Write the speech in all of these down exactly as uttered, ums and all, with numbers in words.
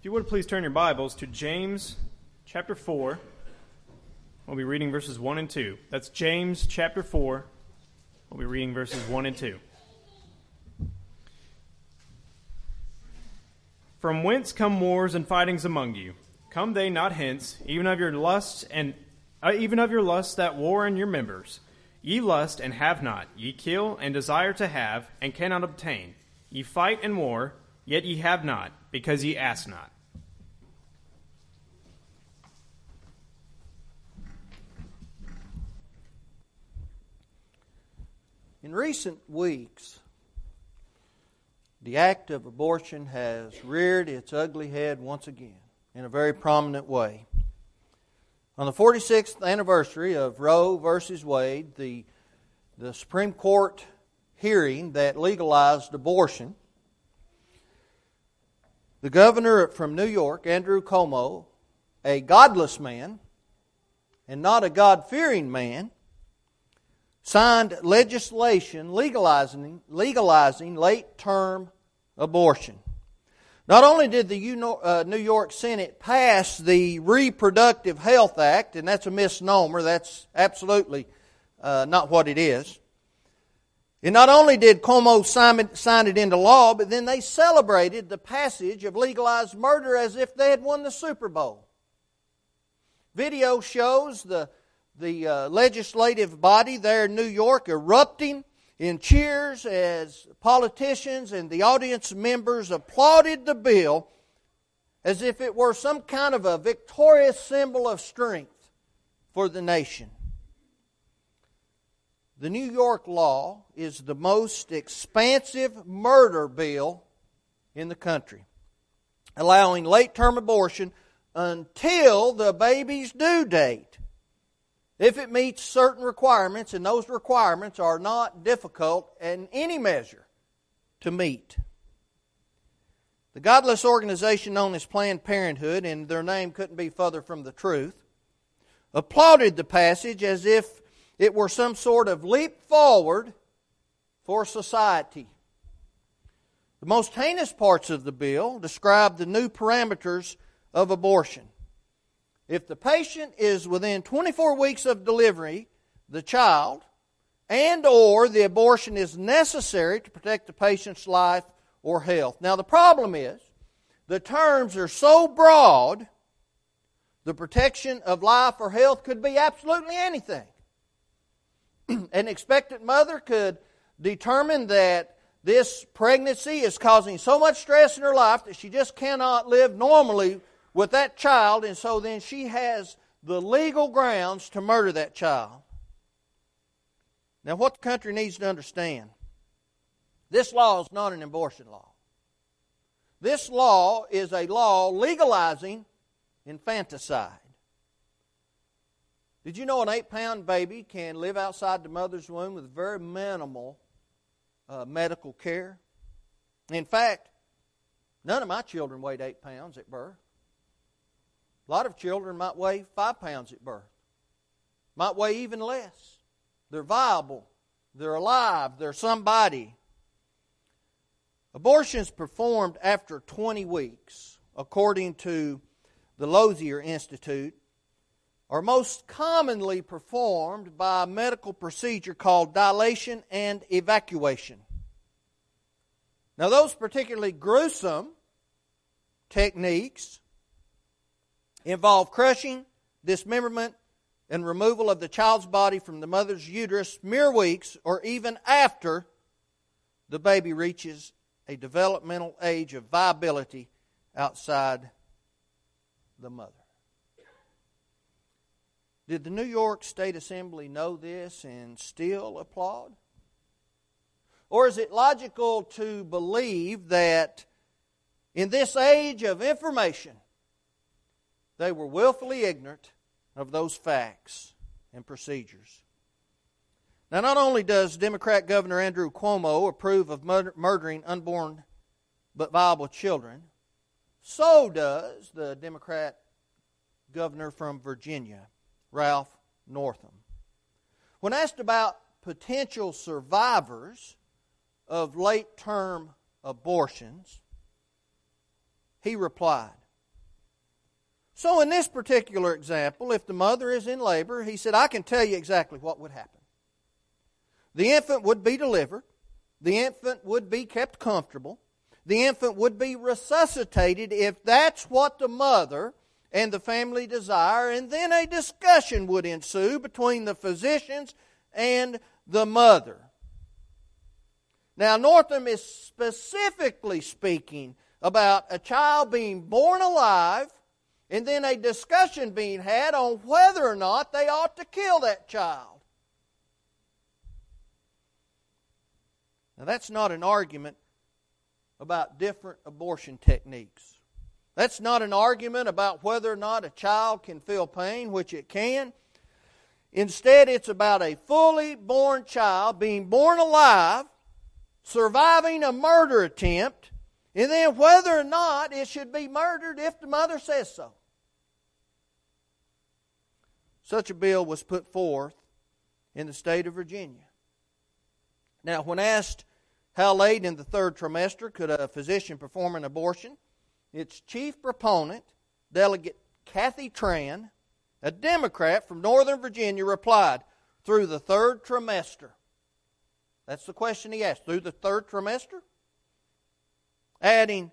If you would please turn your Bibles to James chapter four. We'll be reading verses one and two. That's James chapter four. We'll be reading verses one and two. From whence come wars and fightings among you? Come they not hence, even of your lusts and uh, even of your lusts that war in your members. Ye lust and have not, ye kill and desire to have and cannot obtain. Ye fight and war, yet ye have not, because ye ask not. In recent weeks, the act of abortion has reared its ugly head once again in a very prominent way. On the forty-sixth anniversary of Roe v. Wade, the, the Supreme Court hearing that legalized abortion, the governor from New York, Andrew Cuomo, a godless man and not a God-fearing man, signed legislation legalizing, legalizing late-term abortion. Not only did the New York Senate pass the Reproductive Health Act, and that's a misnomer, that's absolutely uh, not what it is, and not only did Cuomo sign it into law, but then they celebrated the passage of legalized murder as if they had won the Super Bowl. Video shows the the uh, legislative body there in New York erupting in cheers as politicians and the audience members applauded the bill as if it were some kind of a victorious symbol of strength for the nation. The New York law is the most expansive murder bill in the country, allowing late-term abortion until the baby's due date, if it meets certain requirements, and those requirements are not difficult in any measure to meet. The godless organization known as Planned Parenthood, and their name couldn't be further from the truth, applauded the passage as if it were some sort of leap forward for society. The most heinous parts of the bill describe the new parameters of abortion. If the patient is within twenty-four weeks of delivery, the child, and or the abortion is necessary to protect the patient's life or health. Now the problem is, the terms are so broad, the protection of life or health could be absolutely anything. An expectant mother could determine that this pregnancy is causing so much stress in her life that she just cannot live normally with that child, and so then she has the legal grounds to murder that child. Now, what the country needs to understand, this law is not an abortion law. This law is a law legalizing infanticide. Did you know an eight-pound baby can live outside the mother's womb with very minimal uh, medical care? In fact, none of my children weighed eight pounds at birth. A lot of children might weigh five pounds at birth, might weigh even less. They're viable, they're alive, they're somebody. Abortions performed after twenty weeks, according to the Lozier Institute, are most commonly performed by a medical procedure called dilation and evacuation. Now, those particularly gruesome techniques involve crushing, dismemberment, and removal of the child's body from the mother's uterus mere weeks or even after the baby reaches a developmental age of viability outside the mother. Did the New York State Assembly know this and still applaud? Or is it logical to believe that in this age of information, they were willfully ignorant of those facts and procedures? Now, not only does Democrat Governor Andrew Cuomo approve of murder, murdering unborn but viable children, so does the Democrat governor from Virginia, Ralph Northam. When asked about potential survivors of late-term abortions, he replied, So in this particular example, if the mother is in labor, he said, I can tell you exactly what would happen. The infant would be delivered. The infant would be kept comfortable. The infant would be resuscitated if that's what the mother and the family desire. And then a discussion would ensue between the physicians and the mother. Now, Northam is specifically speaking about a child being born alive and then a discussion being had on whether or not they ought to kill that child. Now, that's not an argument about different abortion techniques. That's not an argument about whether or not a child can feel pain, which it can. Instead, it's about a fully born child being born alive, surviving a murder attempt, and then whether or not it should be murdered if the mother says so. Such a bill was put forth in the state of Virginia. Now, when asked how late in the third trimester could a physician perform an abortion, its chief proponent, Delegate Kathy Tran, a Democrat from Northern Virginia, replied, through the third trimester. That's the question he asked, through the third trimester? Adding,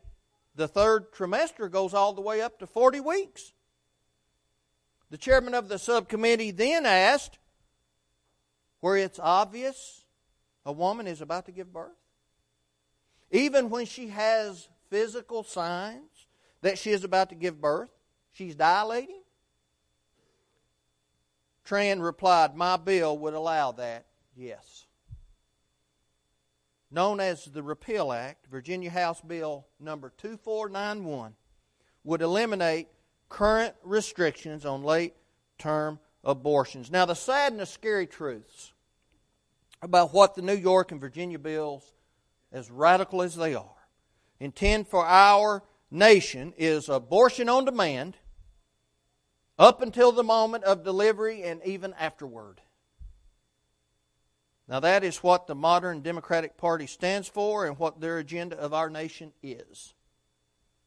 the third trimester goes all the way up to forty weeks. The chairman of the subcommittee then asked, where it's obvious a woman is about to give birth, even when she has physical signs that she is about to give birth, she's dilating? Tran replied, my bill would allow that, yes. Known as the Repeal Act, Virginia House Bill number two four nine one would eliminate current restrictions on late-term abortions. Now, the sad and the scary truths about what the New York and Virginia bills, as radical as they are, intend for our nation is abortion on demand up until the moment of delivery and even afterward. Now, that is what the modern Democratic Party stands for and what their agenda of our nation is.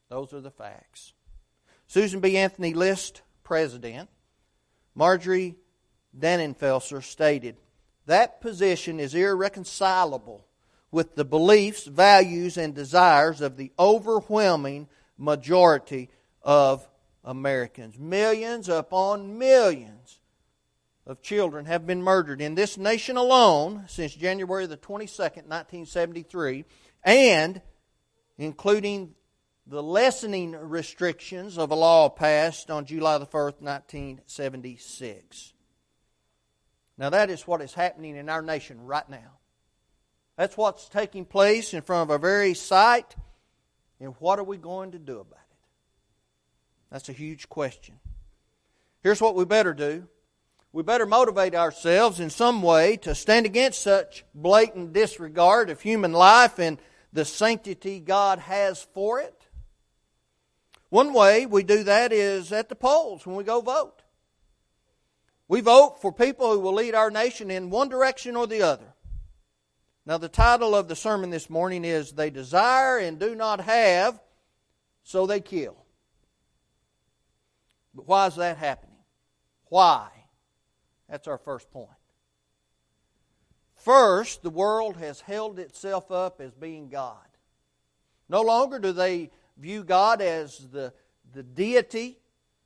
Those are the facts. Susan B. Anthony List, President, Marjorie Dannenfelser stated, that position is irreconcilable with the beliefs, values, and desires of the overwhelming majority of Americans. Millions upon millions of children have been murdered in this nation alone since January the twenty-second, nineteen seventy-three, and including the lessening restrictions of a law passed on July the first, nineteen seventy-six. Now, that is what is happening in our nation right now. That's what's taking place in front of our very sight. And what are we going to do about it? That's a huge question. Here's what we better do. We better motivate ourselves in some way to stand against such blatant disregard of human life and the sanctity God has for it. One way we do that is at the polls when we go vote. We vote for people who will lead our nation in one direction or the other. Now, the title of the sermon this morning is, They Desire and Do Not Have, So They Kill. But why is that happening? Why? That's our first point. First, the world has held itself up as being God. No longer do they view God as the, the deity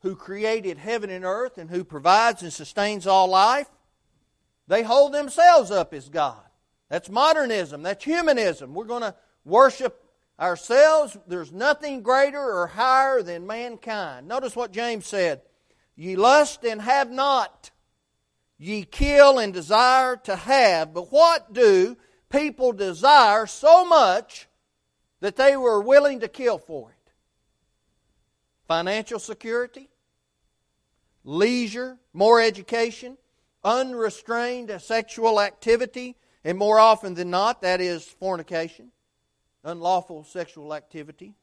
who created heaven and earth and who provides and sustains all life. They hold themselves up as God. That's modernism. That's humanism. We're going to worship ourselves. There's nothing greater or higher than mankind. Notice what James said. Ye lust and have not. Ye kill and desire to have. But what do people desire so much that they were willing to kill for it? Financial security, leisure, more education, unrestrained sexual activity, and more often than not, that is fornication, unlawful sexual activity.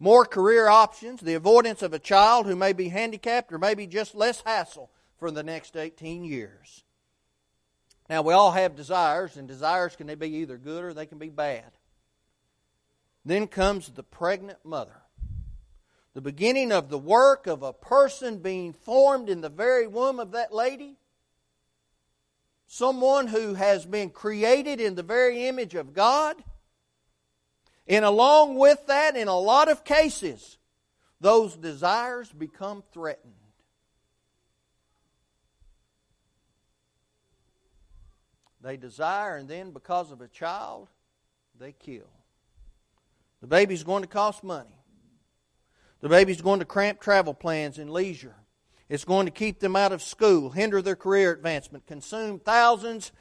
More career options, the avoidance of a child who may be handicapped or maybe just less hassle for the next eighteen years. Now, we all have desires, and desires can be either good or they can be bad. Then comes the pregnant mother. the beginning of the work of a person being formed in the very womb of that lady, someone who has been created in the very image of God. And along with that, in a lot of cases, those desires become threatened. They desire, and then because of a child, they kill. The baby's going to cost money. The baby's going to cramp travel plans and leisure. It's going to keep them out of school, hinder their career advancement, consume thousands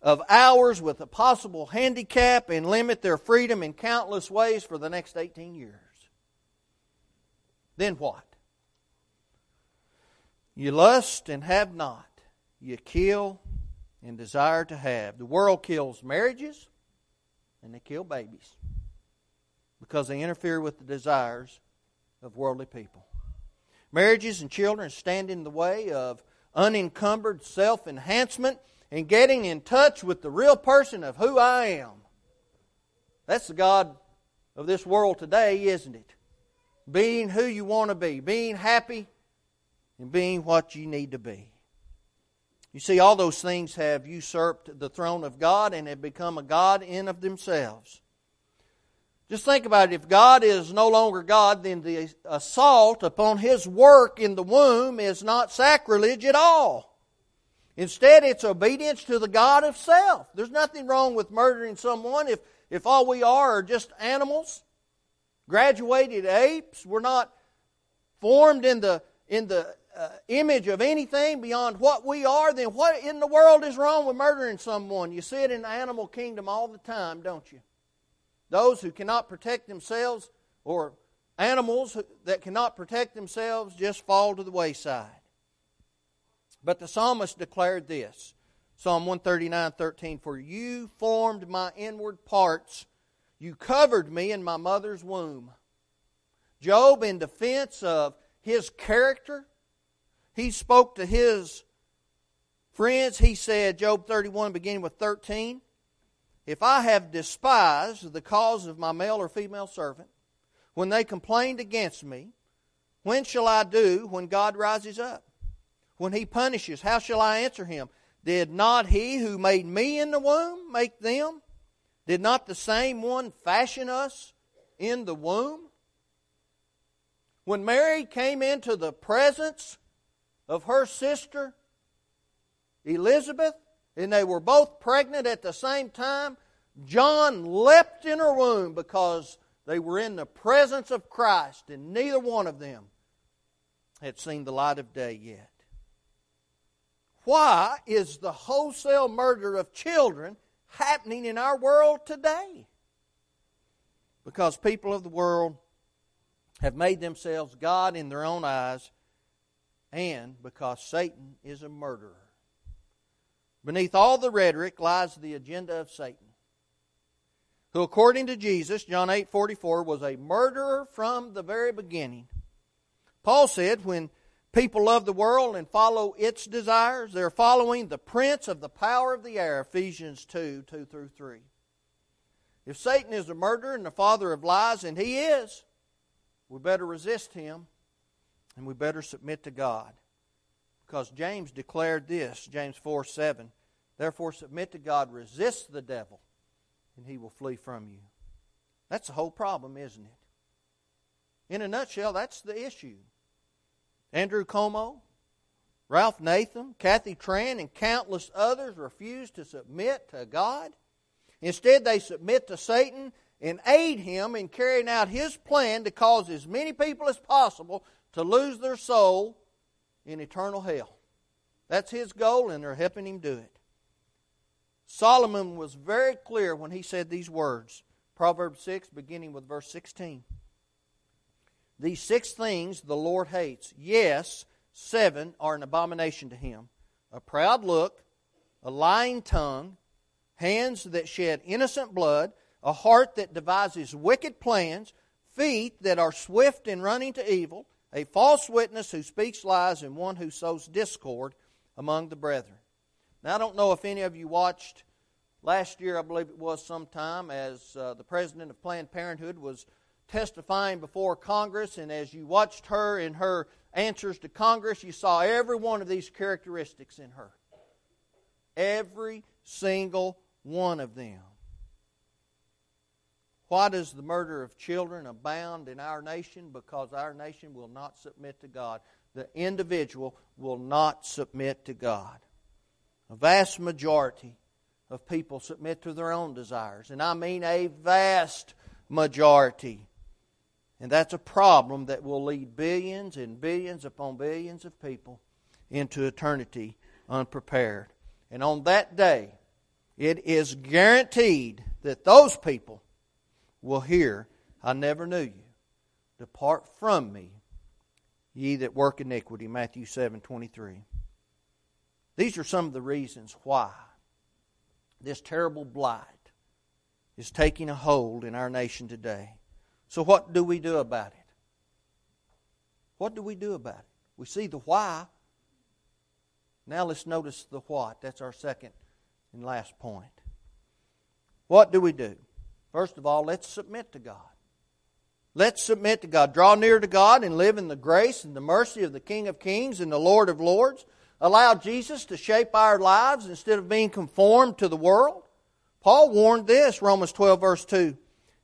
of hours with a possible handicap, and limit their freedom in countless ways for the next eighteen years. Then what? You lust and have not. You kill and desire to have. The world kills marriages, and they kill babies because they interfere with the desires of worldly people. Marriages and children stand in the way of unencumbered self-enhancement and getting in touch with the real person of who I am. That's the God of this world today, isn't it? Being who you want to be, being happy, and being what you need to be. You see, all those things have usurped the throne of God and have become a god in of themselves. Just think about it. If God is no longer God, then the assault upon His work in the womb is not sacrilege at all. Instead, it's obedience to the God of self. There's nothing wrong with murdering someone if, if all we are are just animals, graduated apes. We're not formed in the in the Uh, image of anything beyond what we are, then what in the world is wrong with murdering someone? You see it in the animal kingdom all the time, don't you? Those who cannot protect themselves, or animals who, that cannot protect themselves, just fall to the wayside. But the psalmist declared this, Psalm one thirty-nine, thirteen, "For you formed my inward parts, you covered me in my mother's womb." Job, in defense of his character, he spoke to his friends. He said, Job thirty-one, beginning with thirteen, "If I have despised the cause of my male or female servant, when they complained against me, when shall I do when God rises up? When He punishes, how shall I answer Him? Did not He who made me in the womb make them? Did not the same one fashion us in the womb?" When Mary came into the presence of her sister Elizabeth, and they were both pregnant at the same time, John leapt in her womb because they were in the presence of Christ, and neither one of them had seen the light of day yet. Why is the wholesale murder of children happening in our world today? Because people of the world have made themselves God in their own eyes, and because Satan is a murderer. Beneath all the rhetoric lies the agenda of Satan, who, according to Jesus, John eight forty-four, was a murderer from the very beginning. Paul said, when people love the world and follow its desires, they're following the prince of the power of the air, Ephesians two, two through three. If Satan is a murderer and the father of lies, and he is, we better resist him. And we better submit to God, because James declared this, James four, seven, "Therefore submit to God, resist the devil, and he will flee from you." That's the whole problem, isn't it? In a nutshell, that's the issue. Andrew Cuomo, Ralph Northam, Kathy Tran, and countless others refuse to submit to God. Instead, they submit to Satan and aid him in carrying out his plan to cause as many people as possible to lose their soul in eternal hell. That's his goal, and they're helping him do it. Solomon was very clear when he said these words. Proverbs six, beginning with verse sixteen. "These six things the Lord hates. Yes, seven are an abomination to Him. A proud look, a lying tongue, hands that shed innocent blood, a heart that devises wicked plans, feet that are swift in running to evil, a false witness who speaks lies, and one who sows discord among the brethren." Now, I don't know if any of you watched last year, I believe it was sometime, as uh, the president of Planned Parenthood was testifying before Congress, and as you watched her in her answers to Congress, you saw every one of these characteristics in her. Every single one of them. Why does the murder of children abound in our nation? Because our nation will not submit to God. The individual will not submit to God. A vast majority of people submit to their own desires. And I mean a vast majority. And that's a problem that will lead billions and billions upon billions of people into eternity unprepared. And on that day, it is guaranteed that those people will hear, "I never knew you. Depart from me, ye that work iniquity." Matthew seven twenty-three. These are some of the reasons why this terrible blight is taking a hold in our nation today. So what do we do about it? What do we do about it? We see the why. Now let's notice the what. That's our second and last point. What do we do? First of all, let's submit to God. Let's submit to God. Draw near to God and live in the grace and the mercy of the King of Kings and the Lord of Lords. Allow Jesus to shape our lives instead of being conformed to the world. Paul warned this, Romans twelve verse two.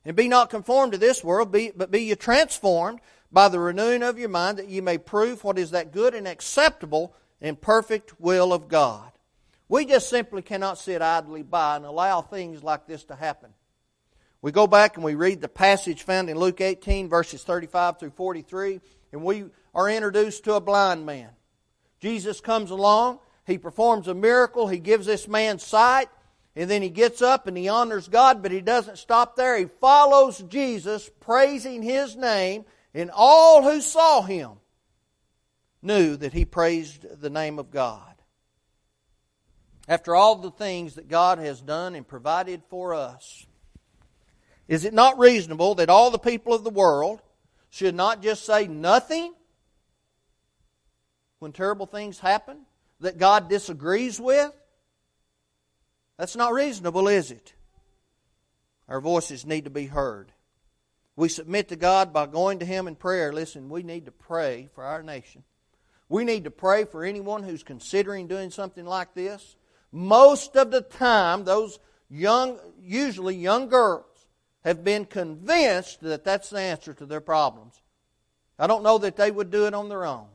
"And be not conformed to this world, but be ye transformed by the renewing of your mind, that ye may prove what is that good and acceptable and perfect will of God." We just simply cannot sit idly by and allow things like this to happen. We go back and we read the passage found in Luke eighteen, verses thirty-five through forty-three, and we are introduced to a blind man. Jesus comes along, he performs a miracle, he gives this man sight, and then he gets up and he honors God, but he doesn't stop there. He follows Jesus, praising His name, and all who saw him knew that he praised the name of God. After all the things that God has done and provided for us, is it not reasonable that all the people of the world should not just say nothing when terrible things happen that God disagrees with? That's not reasonable, is it? Our voices need to be heard. We submit to God by going to Him in prayer. Listen, we need to pray for our nation. We need to pray for anyone who's considering doing something like this. Most of the time, those young, usually young girls, have been convinced that that's the answer to their problems. I don't know that they would do it on their own.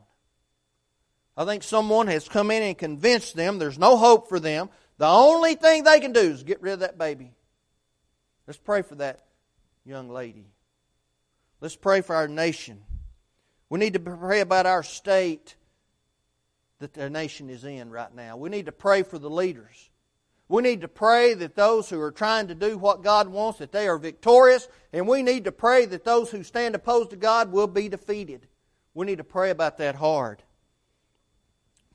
I think someone has come in and convinced them there's no hope for them. The only thing they can do is get rid of that baby. Let's pray for that young lady. Let's pray for our nation. We need to pray about our state that our nation is in right now. We need to pray for the leaders. We need to pray that those who are trying to do what God wants, that they are victorious. And we need to pray that those who stand opposed to God will be defeated. We need to pray about that hard.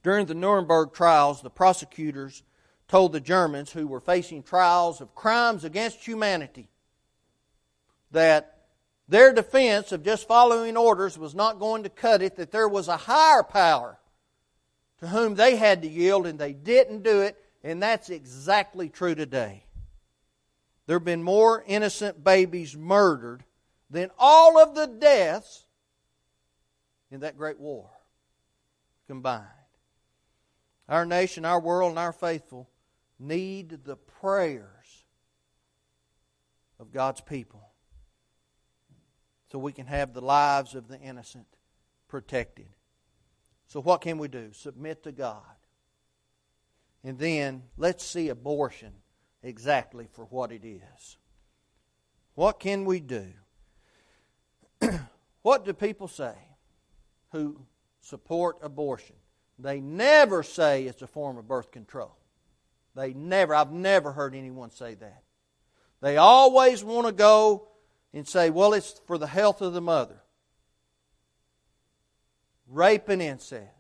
During the Nuremberg trials, the prosecutors told the Germans who were facing trials of crimes against humanity that their defense of just following orders was not going to cut it, that there was a higher power to whom they had to yield, and they didn't do it. And that's exactly true today. There have been more innocent babies murdered than all of the deaths in that great war combined. Our nation, our world, and our faithful need the prayers of God's people so we can have the lives of the innocent protected. So what can we do? Submit to God. And then, let's see abortion exactly for what it is. What can we do? What do people say who support abortion? They never say it's a form of birth control. They never, I've never heard anyone say that. They always want to go and say, well, it's for the health of the mother. Rape and incest.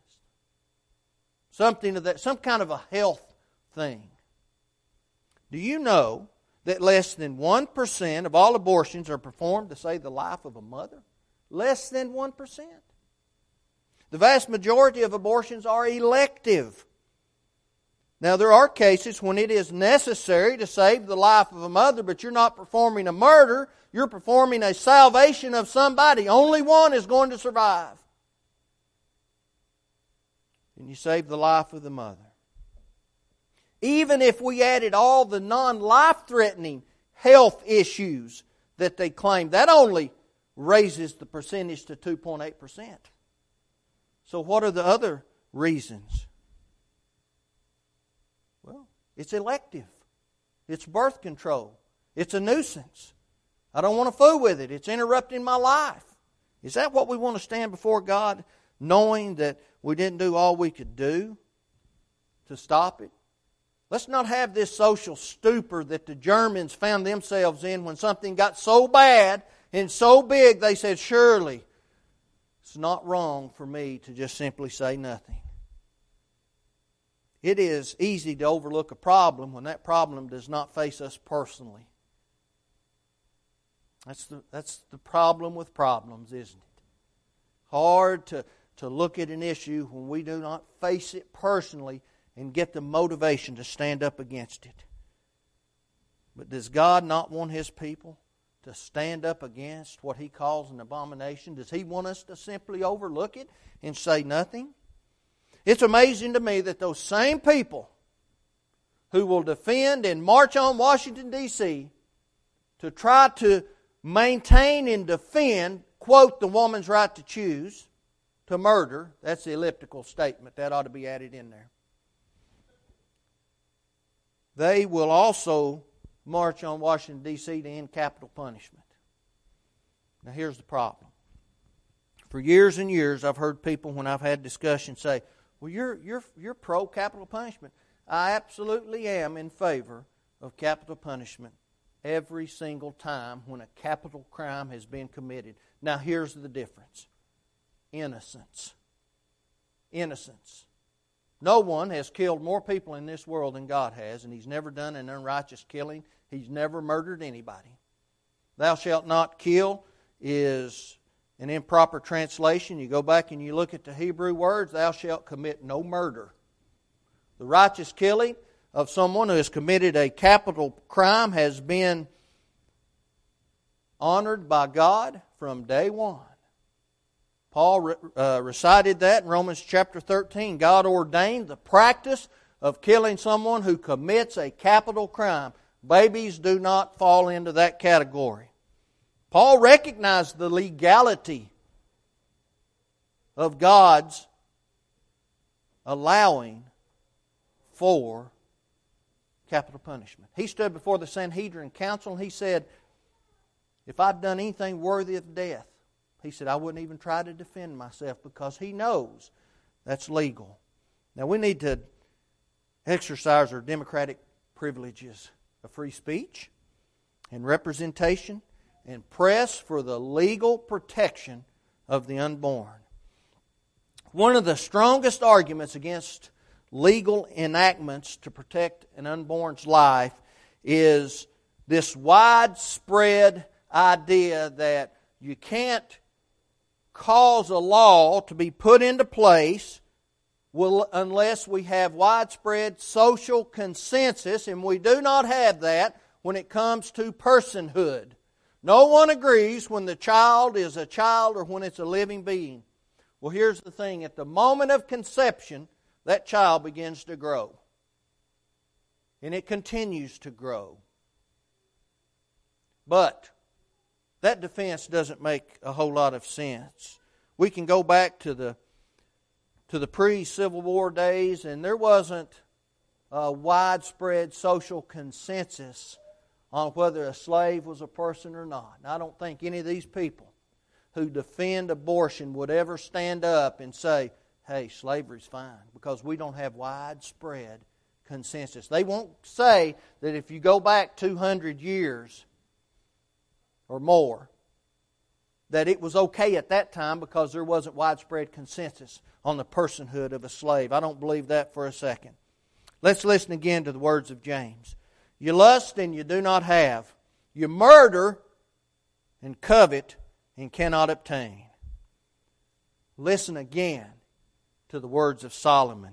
Something of that, some kind of a health thing. Do you know that less than one percent of all abortions are performed to save the life of a mother? Less than one percent. The vast majority of abortions are elective. Now, there are cases when it is necessary to save the life of a mother, but you're not performing a murder. You're performing a salvation of somebody. Only one is going to survive. And you save the life of the mother. Even if we added all the non-life-threatening health issues that they claim, that only raises the percentage to two point eight percent. So what are the other reasons? Well, it's elective. It's birth control. It's a nuisance. I don't want to fool with it. It's interrupting my life. Is that what we want to stand before God, knowing that we didn't do all we could do to stop it? Let's not have this social stupor that the Germans found themselves in when something got so bad and so big they said, surely it's not wrong for me to just simply say nothing. It is easy to overlook a problem when that problem does not face us personally. That's the, that's the problem with problems, isn't it? Hard to, to look at an issue when we do not face it personally and get the motivation to stand up against it. But does God not want His people to stand up against what He calls an abomination? Does He want us to simply overlook it and say nothing? It's amazing to me that those same people who will defend and march on Washington, D C to try to maintain and defend, quote, the woman's right to choose, to murder. That's the elliptical statement. That ought to be added in there. They will also march on Washington, D C to end capital punishment. Now here's the problem. For years and years I've heard people when I've had discussions say, well, you're, you're, you're pro-capital punishment. I absolutely am in favor of capital punishment every single time when a capital crime has been committed. Now here's the difference. Innocence. Innocence. No one has killed more people in this world than God has, and He's never done an unrighteous killing. He's never murdered anybody. Thou shalt not kill is an improper translation. You go back and you look at the Hebrew words, thou shalt commit no murder. The righteous killing of someone who has committed a capital crime has been honored by God from day one. Paul uh, recited that in Romans chapter thirteen. God ordained the practice of killing someone who commits a capital crime. Babies do not fall into that category. Paul recognized the legality of God's allowing for capital punishment. He stood before the Sanhedrin council and he said, if I'd done anything worthy of death, he said, I wouldn't even try to defend myself, because he knows that's legal. Now, we need to exercise our democratic privileges of free speech and representation and press for the legal protection of the unborn. One of the strongest arguments against legal enactments to protect an unborn's life is this widespread idea that you can't cause a law to be put into place will, unless we have widespread social consensus, and we do not have that when it comes to personhood. No one agrees when the child is a child or when it's a living being. Well, here's the thing. At the moment of conception, that child begins to grow. And it continues to grow. But that defense doesn't make a whole lot of sense. We can go back to the to the pre-Civil War days, and there wasn't a widespread social consensus on whether a slave was a person or not. And I don't think any of these people who defend abortion would ever stand up and say, hey, slavery's fine, because we don't have widespread consensus. They won't say that if you go back two hundred years... or more, that it was okay at that time because there wasn't widespread consensus on the personhood of a slave. I don't believe that for a second. Let's listen again to the words of James. You lust and you do not have. You murder and covet and cannot obtain. Listen again to the words of Solomon.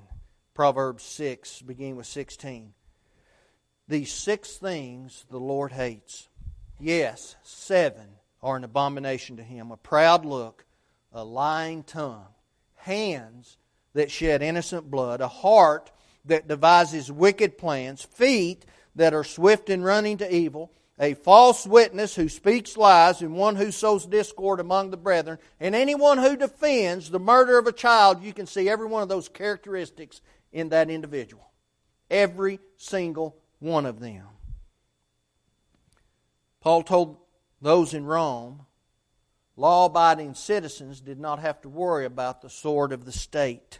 Proverbs six, beginning with sixteen. These six things the Lord hates. Yes, seven are an abomination to Him. A proud look, a lying tongue, hands that shed innocent blood, a heart that devises wicked plans, feet that are swift in running to evil, a false witness who speaks lies, and one who sows discord among the brethren, and anyone who defends the murder of a child. You can see every one of those characteristics in that individual. Every single one of them. Paul told those in Rome, law-abiding citizens did not have to worry about the sword of the state.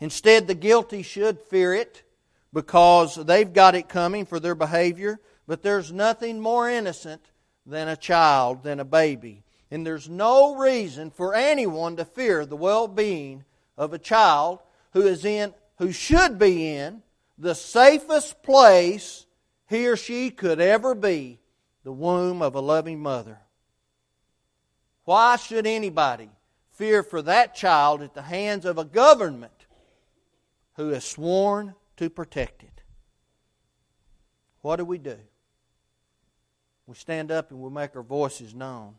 Instead, the guilty should fear it because they've got it coming for their behavior. But there's nothing more innocent than a child, than a baby. And there's no reason for anyone to fear the well-being of a child who is in, who should be in the safest place he or she could ever be, the womb of a loving mother. Why should anybody fear for that child at the hands of a government who has sworn to protect it? What do we do? We stand up and we make our voices known.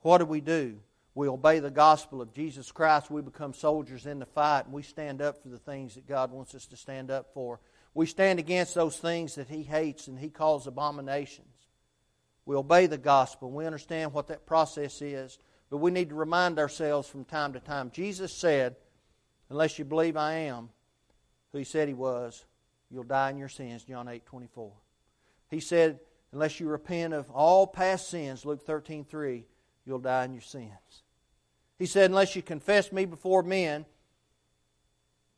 What do we do? We obey the gospel of Jesus Christ. We become soldiers in the fight, and we stand up for the things that God wants us to stand up for. We stand against those things that He hates and He calls abominations. We obey the gospel. We understand what that process is, but we need to remind ourselves from time to time. Jesus said, unless you believe I am who He said He was, you'll die in your sins, John eight twenty-four. He said, unless you repent of all past sins, Luke thirteen three, you'll die in your sins. He said, unless you confess me before men,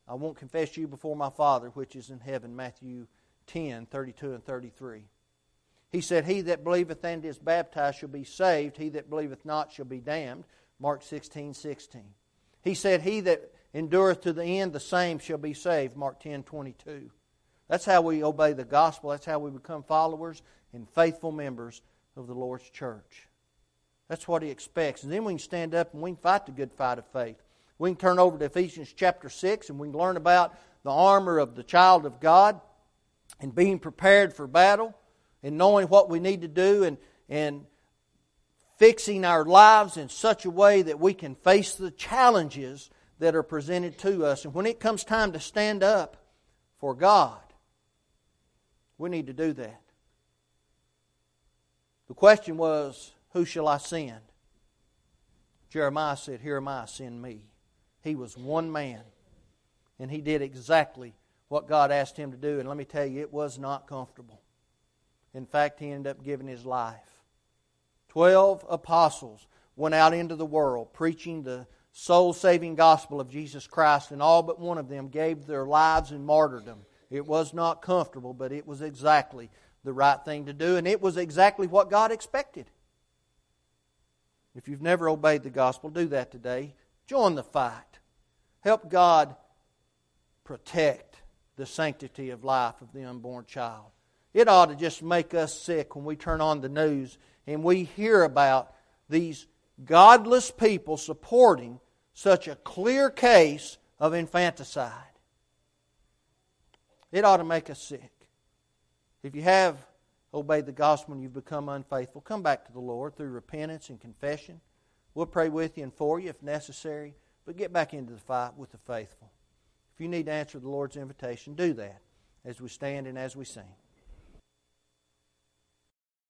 I won't confess you before my Father which is in heaven, Matthew ten thirty-two and thirty-three. He said, he that believeth and is baptized shall be saved, he that believeth not shall be damned, Mark sixteen sixteen. He said, he that endureth to the end, the same shall be saved, Mark ten twenty-two. That's how we obey the gospel. That's how we become followers and faithful members of the Lord's church. That's what He expects. And then we can stand up and we can fight the good fight of faith. We can turn over to Ephesians chapter six and we can learn about the armor of the child of God and being prepared for battle and knowing what we need to do and, and fixing our lives in such a way that we can face the challenges that are presented to us. And when it comes time to stand up for God, we need to do that. The question was, who shall I send? Jeremiah said, here am I, send me. He was one man. And he did exactly what God asked him to do. And let me tell you, it was not comfortable. In fact, he ended up giving his life. Twelve apostles went out into the world preaching the soul-saving gospel of Jesus Christ. And all but one of them gave their lives in martyrdom. It was not comfortable, but it was exactly the right thing to do, and it was exactly what God expected. If you've never obeyed the gospel, do that today. Join the fight. Help God protect the sanctity of life of the unborn child. It ought to just make us sick when we turn on the news and we hear about these godless people supporting such a clear case of infanticide. It ought to make us sick. If you have obeyed the gospel and you've become unfaithful, come back to the Lord through repentance and confession. We'll pray with you and for you if necessary, but get back into the fight with the faithful. If you need to answer the Lord's invitation, do that as we stand and as we sing.